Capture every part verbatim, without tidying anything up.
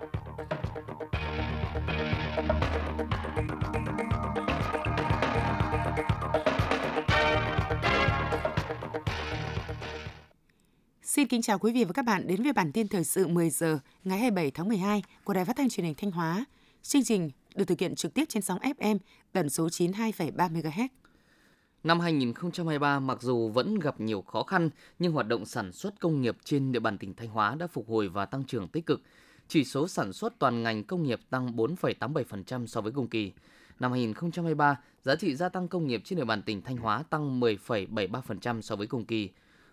Xin kính chào quý vị và các bạn đến với bản tin thời sự mười giờ ngày hai mươi bảy tháng mười hai của Đài Phát thanh Truyền hình Thanh Hóa. Chương trình được thực hiện trực tiếp trên sóng ép em tần số chín mươi hai phẩy ba mê ga héc. Năm hai không hai ba, mặc dù vẫn gặp nhiều khó khăn, nhưng hoạt động sản xuất công nghiệp trên địa bàn tỉnh Thanh Hóa đã phục hồi và tăng trưởng tích cực. Chỉ số sản xuất toàn ngành công nghiệp tăng bốn phẩy tám mươi bảy phần trăm so với cùng kỳ. Năm hai không hai ba, giá trị gia tăng công nghiệp trên địa bàn tỉnh Thanh Hóa tăng mười phẩy bảy mươi ba phần trăm so với cùng kỳ.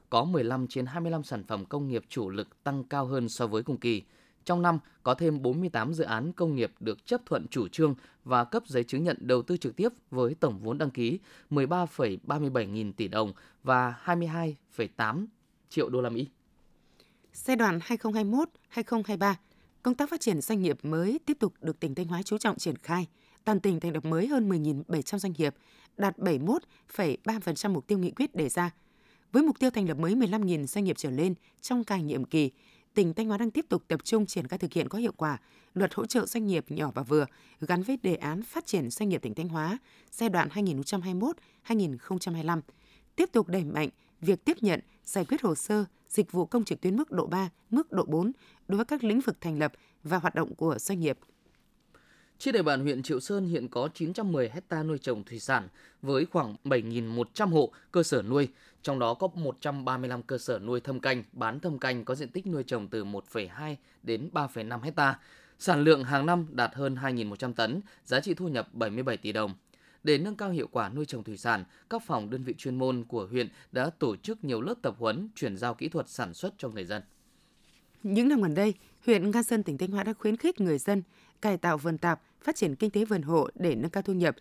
Có mười lăm trên hai mươi lăm sản phẩm công nghiệp chủ lực tăng cao hơn so với cùng kỳ. Trong năm, có thêm bốn mươi tám dự án công nghiệp được chấp thuận chủ trương và cấp giấy chứng nhận đầu tư trực tiếp với tổng vốn đăng ký mười ba phẩy ba mươi bảy nghìn tỷ đồng và hai mươi hai phẩy tám triệu đô la Mỹ. Giai đoạn hai không hai mốt đến hai không hai ba, công tác phát triển doanh nghiệp mới tiếp tục được tỉnh Thanh Hóa chú trọng triển khai. Toàn tỉnh thành lập mới hơn mười nghìn bảy trăm doanh nghiệp, đạt bảy mươi mốt phẩy ba phần trăm mục tiêu nghị quyết đề ra. Với mục tiêu thành lập mới mười lăm nghìn doanh nghiệp trở lên trong cả nhiệm kỳ, tỉnh Thanh Hóa đang tiếp tục tập trung triển khai thực hiện có hiệu quả luật hỗ trợ doanh nghiệp nhỏ và vừa gắn với đề án phát triển doanh nghiệp tỉnh Thanh Hóa giai đoạn hai nghìn không trăm hai mươi mốt đến hai nghìn không trăm hai mươi lăm, tiếp tục đẩy mạnh việc tiếp nhận, giải quyết hồ sơ, dịch vụ công trực tuyến mức độ ba, mức độ bốn đối với các lĩnh vực thành lập và hoạt động của doanh nghiệp. Trên địa bàn huyện Triệu Sơn hiện có chín trăm mười héc ta nuôi trồng thủy sản với khoảng bảy nghìn một trăm hộ cơ sở nuôi, trong đó có một trăm ba mươi lăm cơ sở nuôi thâm canh, bán thâm canh có diện tích nuôi trồng từ một phẩy hai đến ba phẩy năm héc ta. Sản lượng hàng năm đạt hơn hai nghìn một trăm tấn, giá trị thu nhập bảy mươi bảy tỷ đồng. Để nâng cao hiệu quả nuôi trồng thủy sản, các phòng đơn vị chuyên môn của huyện đã tổ chức nhiều lớp tập huấn, chuyển giao kỹ thuật sản xuất cho người dân. Những năm gần đây, huyện Nga Sơn tỉnh Thanh Hóa đã khuyến khích người dân cải tạo vườn tạp, phát triển kinh tế vườn hộ để nâng cao thu nhập.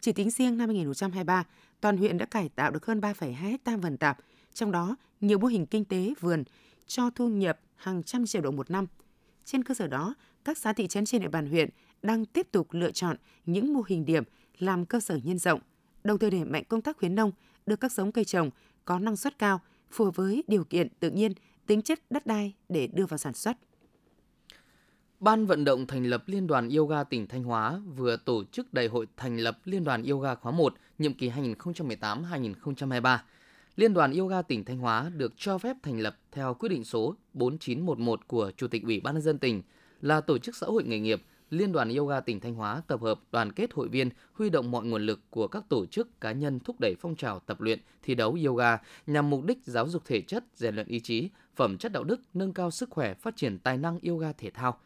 Chỉ tính riêng năm hai không hai ba, toàn huyện đã cải tạo được hơn ba phẩy hai héc ta vườn tạp, trong đó nhiều mô hình kinh tế vườn cho thu nhập hàng trăm triệu đồng một năm. Trên cơ sở đó, các xã thị trấn trên địa bàn huyện đang tiếp tục lựa chọn những mô hình điểm làm cơ sở nhân rộng, đồng thời đẩy mạnh công tác khuyến nông, đưa các giống cây trồng có năng suất cao, phù hợp với điều kiện tự nhiên, tính chất đất đai để đưa vào sản xuất. Ban vận động thành lập Liên đoàn Yoga tỉnh Thanh Hóa vừa tổ chức đại hội thành lập Liên đoàn Yoga khóa một, nhiệm kỳ hai nghìn không trăm mười tám đến hai nghìn không trăm hai mươi ba. Liên đoàn Yoga tỉnh Thanh Hóa được cho phép thành lập theo quyết định số bốn nghìn chín trăm mười một của Chủ tịch Ủy ban nhân dân tỉnh, là tổ chức xã hội nghề nghiệp. Liên đoàn Yoga tỉnh Thanh Hóa tập hợp đoàn kết hội viên, huy động mọi nguồn lực của các tổ chức cá nhân thúc đẩy phong trào tập luyện, thi đấu yoga nhằm mục đích giáo dục thể chất, rèn luyện ý chí, phẩm chất đạo đức, nâng cao sức khỏe, phát triển tài năng yoga thể thao.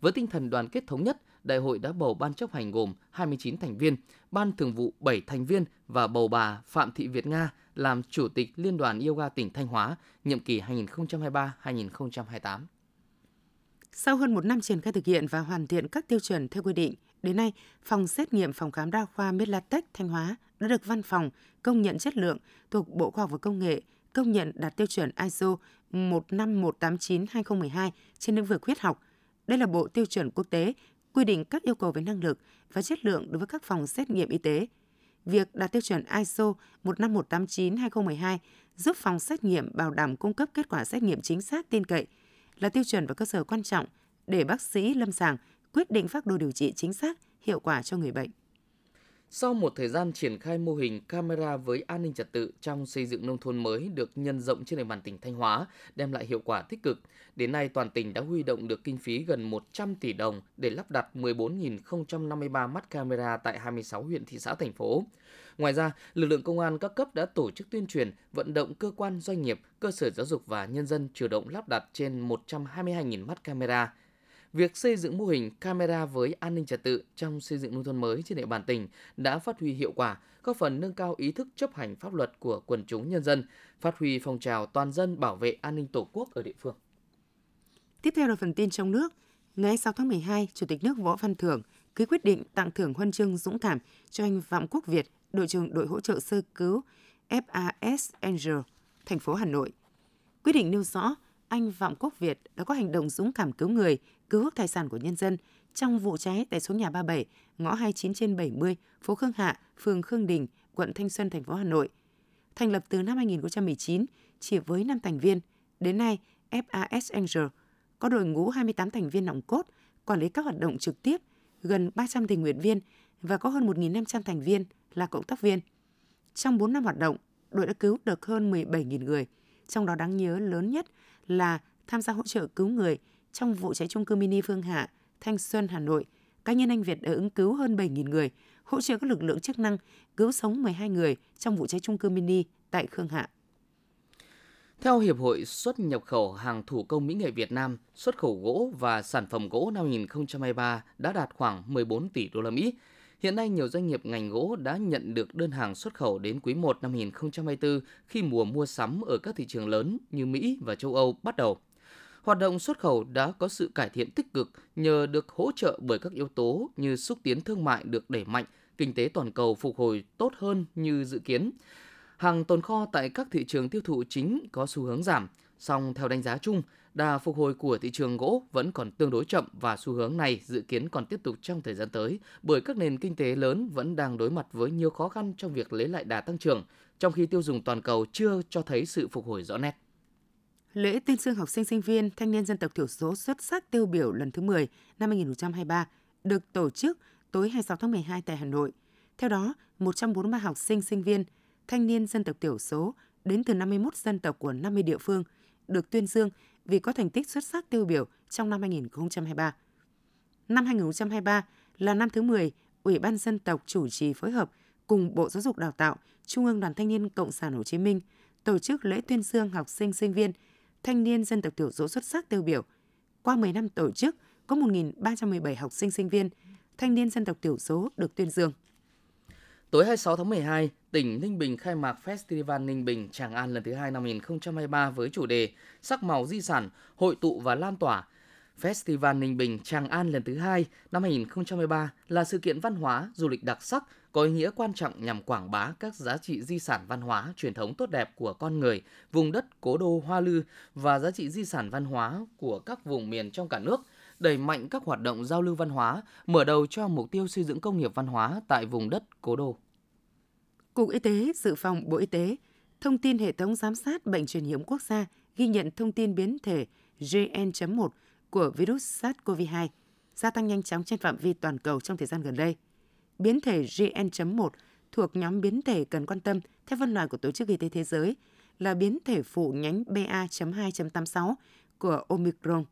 Với tinh thần đoàn kết thống nhất, đại hội đã bầu ban chấp hành gồm hai mươi chín thành viên, ban thường vụ bảy thành viên và bầu bà Phạm Thị Việt Nga làm Chủ tịch Liên đoàn Yoga tỉnh Thanh Hóa, nhiệm kỳ hai nghìn không trăm hai mươi ba đến hai nghìn không trăm hai mươi tám. Sau hơn một năm triển khai thực hiện và hoàn thiện các tiêu chuẩn theo quy định, đến nay, phòng xét nghiệm phòng khám đa khoa Medlatec Thanh Hóa đã được văn phòng công nhận chất lượng thuộc Bộ Khoa học và Công nghệ công nhận đạt tiêu chuẩn i ét ô một năm một tám chín hai không một hai trên lĩnh vực huyết học. Đây là bộ tiêu chuẩn quốc tế quy định các yêu cầu về năng lực và chất lượng đối với các phòng xét nghiệm y tế. Việc đạt tiêu chuẩn i ét ô một năm một tám chín hai không một hai giúp phòng xét nghiệm bảo đảm cung cấp kết quả xét nghiệm chính xác, tin cậy, là tiêu chuẩn và cơ sở quan trọng để bác sĩ lâm sàng quyết định phác đồ điều trị chính xác, hiệu quả cho người bệnh. Sau một thời gian triển khai mô hình camera với an ninh trật tự trong xây dựng nông thôn mới được nhân rộng trên địa bàn tỉnh Thanh Hóa, đem lại hiệu quả tích cực, đến nay toàn tỉnh đã huy động được kinh phí gần một trăm tỷ đồng để lắp đặt mười bốn nghìn không trăm năm mươi ba mắt camera tại hai mươi sáu huyện, thị xã, thành phố. Ngoài ra, lực lượng công an các cấp đã tổ chức tuyên truyền, vận động cơ quan, doanh nghiệp, cơ sở giáo dục và nhân dân chủ động lắp đặt trên một trăm hai mươi hai nghìn mắt camera. Việc xây dựng mô hình camera với an ninh trật tự trong xây dựng nông thôn mới trên địa bàn tỉnh đã phát huy hiệu quả, góp phần nâng cao ý thức chấp hành pháp luật của quần chúng nhân dân, phát huy phong trào toàn dân bảo vệ an ninh Tổ quốc ở địa phương. Tiếp theo là phần tin trong nước. Ngày sáu tháng mười hai, Chủ tịch nước Võ Văn Thưởng ký quyết định tặng thưởng huân chương dũng cảm cho anh Phạm Quốc Việt, đội trưởng đội hỗ trợ sơ cứu ép a ét Angel, thành phố Hà Nội. Quyết định nêu rõ anh Phạm Quốc Việt đã có hành động dũng cảm cứu người, cứu tài sản của nhân dân trong vụ cháy tại số nhà ba mươi bảy, ngõ hai mươi chín trên bảy mươi, phố Khương Hạ, phường Khương Đình, quận Thanh Xuân, thành phố Hà Nội. Thành lập từ năm hai nghìn không trăm mười chín, chỉ với năm thành viên, đến nay ép a ét Angel có đội ngũ hai mươi tám thành viên nòng cốt, quản lý các hoạt động trực tiếp, gần ba trăm tình nguyện viên và có hơn một nghìn năm trăm thành viên là cộng tác viên. Trong bốn năm hoạt động, đội đã cứu được hơn mười bảy nghìn người, trong đó đáng nhớ lớn nhất là tham gia hỗ trợ cứu người trong vụ cháy chung cư mini Khương Hạ, Thanh Xuân, Hà Nội. Cá nhân anh Việt đã ứng cứu hơn bảy nghìn người, hỗ trợ các lực lượng chức năng cứu sống mười hai người trong vụ cháy chung cư mini tại Khương Hạ. Theo Hiệp hội Xuất nhập khẩu hàng thủ công mỹ nghệ Việt Nam, xuất khẩu gỗ và sản phẩm gỗ năm hai không hai ba đã đạt khoảng mười bốn tỷ đô la Mỹ. Hiện nay, nhiều doanh nghiệp ngành gỗ đã nhận được đơn hàng xuất khẩu đến quý một năm hai không hai tư khi mùa mua sắm ở các thị trường lớn như Mỹ và châu Âu bắt đầu. Hoạt động xuất khẩu đã có sự cải thiện tích cực nhờ được hỗ trợ bởi các yếu tố như xúc tiến thương mại được đẩy mạnh, kinh tế toàn cầu phục hồi tốt hơn như dự kiến. Hàng tồn kho tại các thị trường tiêu thụ chính có xu hướng giảm, song theo đánh giá chung, đà phục hồi của thị trường gỗ vẫn còn tương đối chậm và xu hướng này dự kiến còn tiếp tục trong thời gian tới bởi các nền kinh tế lớn vẫn đang đối mặt với nhiều khó khăn trong việc lấy lại đà tăng trưởng, trong khi tiêu dùng toàn cầu chưa cho thấy sự phục hồi rõ nét. Lễ tuyên dương học sinh sinh viên thanh niên dân tộc thiểu số xuất sắc tiêu biểu lần thứ mười năm hai không hai ba được tổ chức tối hai mươi sáu tháng mười hai tại Hà Nội. Theo đó, một trăm bốn mươi ba học sinh sinh viên thanh niên dân tộc thiểu số đến từ năm mươi mốt dân tộc của năm mươi địa phương được tuyên dương vì có thành tích xuất sắc tiêu biểu trong năm hai không hai ba. Năm hai không hai ba là năm thứ mười, Ủy ban Dân tộc chủ trì phối hợp cùng Bộ Giáo dục Đào tạo, Trung ương Đoàn Thanh niên Cộng sản Hồ Chí Minh tổ chức lễ tuyên dương học sinh sinh viên thanh niên dân tộc thiểu số xuất sắc tiêu biểu. Qua mười năm tổ chức, có một nghìn ba trăm mười bảy học sinh sinh viên thanh niên dân tộc thiểu số được tuyên dương. Tối hai mươi sáu tháng mười hai, tỉnh Ninh Bình khai mạc Festival Ninh Bình Tràng An lần thứ hai năm hai không hai ba với chủ đề Sắc màu di sản, hội tụ và lan tỏa. Festival Ninh Bình Tràng An lần thứ hai năm hai không hai ba là sự kiện văn hóa, du lịch đặc sắc, có ý nghĩa quan trọng nhằm quảng bá các giá trị di sản văn hóa, truyền thống tốt đẹp của con người, vùng đất cố đô Hoa Lư và giá trị di sản văn hóa của các vùng miền trong cả nước, đẩy mạnh các hoạt động giao lưu văn hóa, mở đầu cho mục tiêu xây dựng công nghiệp văn hóa tại vùng đất cố đô. Cục Y tế Dự phòng Bộ Y tế thông tin hệ thống giám sát bệnh truyền nhiễm quốc gia ghi nhận thông tin biến thể G N chấm một của virus SARS-xê o vê hai gia tăng nhanh chóng trên phạm vi toàn cầu trong thời gian gần đây. Biến thể G N chấm một thuộc nhóm biến thể cần quan tâm theo phân loại của Tổ chức Y tế Thế giới là biến thể phụ nhánh B A chấm hai chấm tám sáu của Omicron.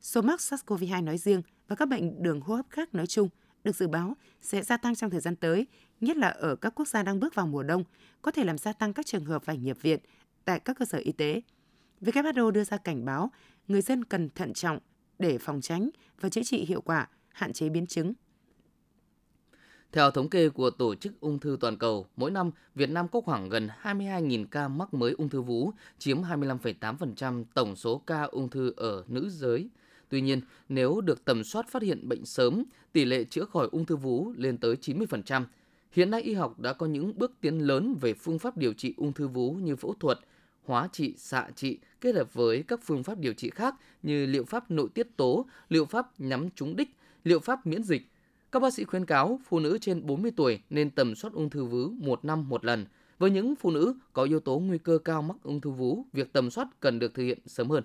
Số mắc SARS-xê o vê hai nói riêng và các bệnh đường hô hấp khác nói chung được dự báo sẽ gia tăng trong thời gian tới, nhất là ở các quốc gia đang bước vào mùa đông, có thể làm gia tăng các trường hợp phải nhập viện tại các cơ sở y tế. vê kép hát o đưa ra cảnh báo người dân cần thận trọng để phòng tránh và chữa trị hiệu quả, hạn chế biến chứng. Theo thống kê của Tổ chức Ung thư Toàn cầu, mỗi năm Việt Nam có khoảng gần hai mươi hai nghìn ca mắc mới ung thư vú, chiếm hai mươi lăm phẩy tám phần trăm tổng số ca ung thư ở nữ giới. Tuy nhiên, nếu được tầm soát phát hiện bệnh sớm, tỷ lệ chữa khỏi ung thư vú lên tới chín mươi phần trăm. Hiện nay, y học đã có những bước tiến lớn về phương pháp điều trị ung thư vú như phẫu thuật, hóa trị, xạ trị, kết hợp với các phương pháp điều trị khác như liệu pháp nội tiết tố, liệu pháp nhắm trúng đích, liệu pháp miễn dịch. Các bác sĩ khuyến cáo phụ nữ trên bốn mươi tuổi nên tầm soát ung thư vú một năm một lần. Với những phụ nữ có yếu tố nguy cơ cao mắc ung thư vú, việc tầm soát cần được thực hiện sớm hơn.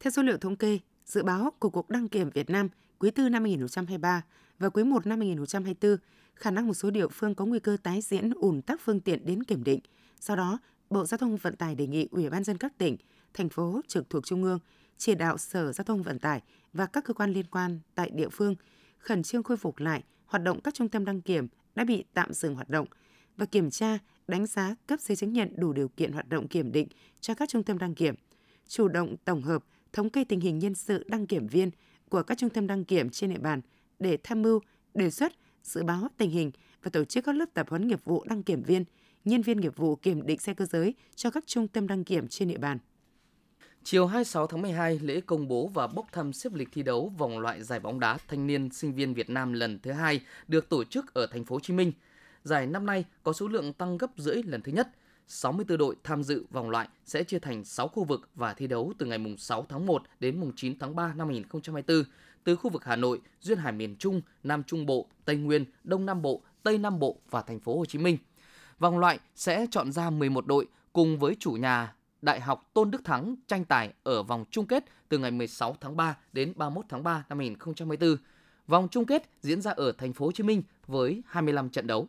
Theo số liệu thống kê, dự báo của Cục Đăng kiểm Việt Nam quý tư năm hai không hai ba và quý một năm hai không hai tư, khả năng một số địa phương có nguy cơ tái diễn ùn tắc phương tiện đến kiểm định. Sau đó, Bộ Giao thông Vận tải đề nghị Ủy ban nhân dân các tỉnh, thành phố trực thuộc Trung ương, chỉ đạo Sở Giao thông Vận tải và các cơ quan liên quan tại địa phương khẩn trương khôi phục lại hoạt động các trung tâm đăng kiểm đã bị tạm dừng hoạt động và kiểm tra, đánh giá, cấp giấy chứng nhận đủ điều kiện hoạt động kiểm định cho các trung tâm đăng kiểm, chủ động tổng hợp, thống kê tình hình nhân sự đăng kiểm viên của các trung tâm đăng kiểm trên địa bàn để tham mưu, đề xuất, dự báo tình hình và tổ chức các lớp tập huấn nghiệp vụ đăng kiểm viên, nhân viên nghiệp vụ kiểm định xe cơ giới cho các trung tâm đăng kiểm trên địa bàn. Chiều hai mươi sáu tháng mười hai, lễ công bố và bốc thăm xếp lịch thi đấu vòng loại giải bóng đá thanh niên sinh viên Việt Nam lần thứ hai được tổ chức ở thành phố Hồ Chí Minh. Giải năm nay có số lượng tăng gấp rưỡi lần thứ nhất. sáu mươi tư đội tham dự vòng loại sẽ chia thành sáu khu vực và thi đấu từ ngày sáu tháng một đến chín tháng ba năm hai không hai tư. Từ khu vực Hà Nội, Duyên Hải miền Trung, Nam Trung Bộ, Tây Nguyên, Đông Nam Bộ, Tây Nam Bộ và thành phố Hồ Chí Minh. Vòng loại sẽ chọn ra mười một đội cùng với chủ nhà Đại học Tôn Đức Thắng tranh tài ở vòng chung kết từ ngày mười sáu tháng ba đến ba mươi mốt tháng ba năm hai nghìn không trăm mười bốn. Vòng chung kết diễn ra ở thành phố Hồ Chí Minh với hai mươi lăm trận đấu.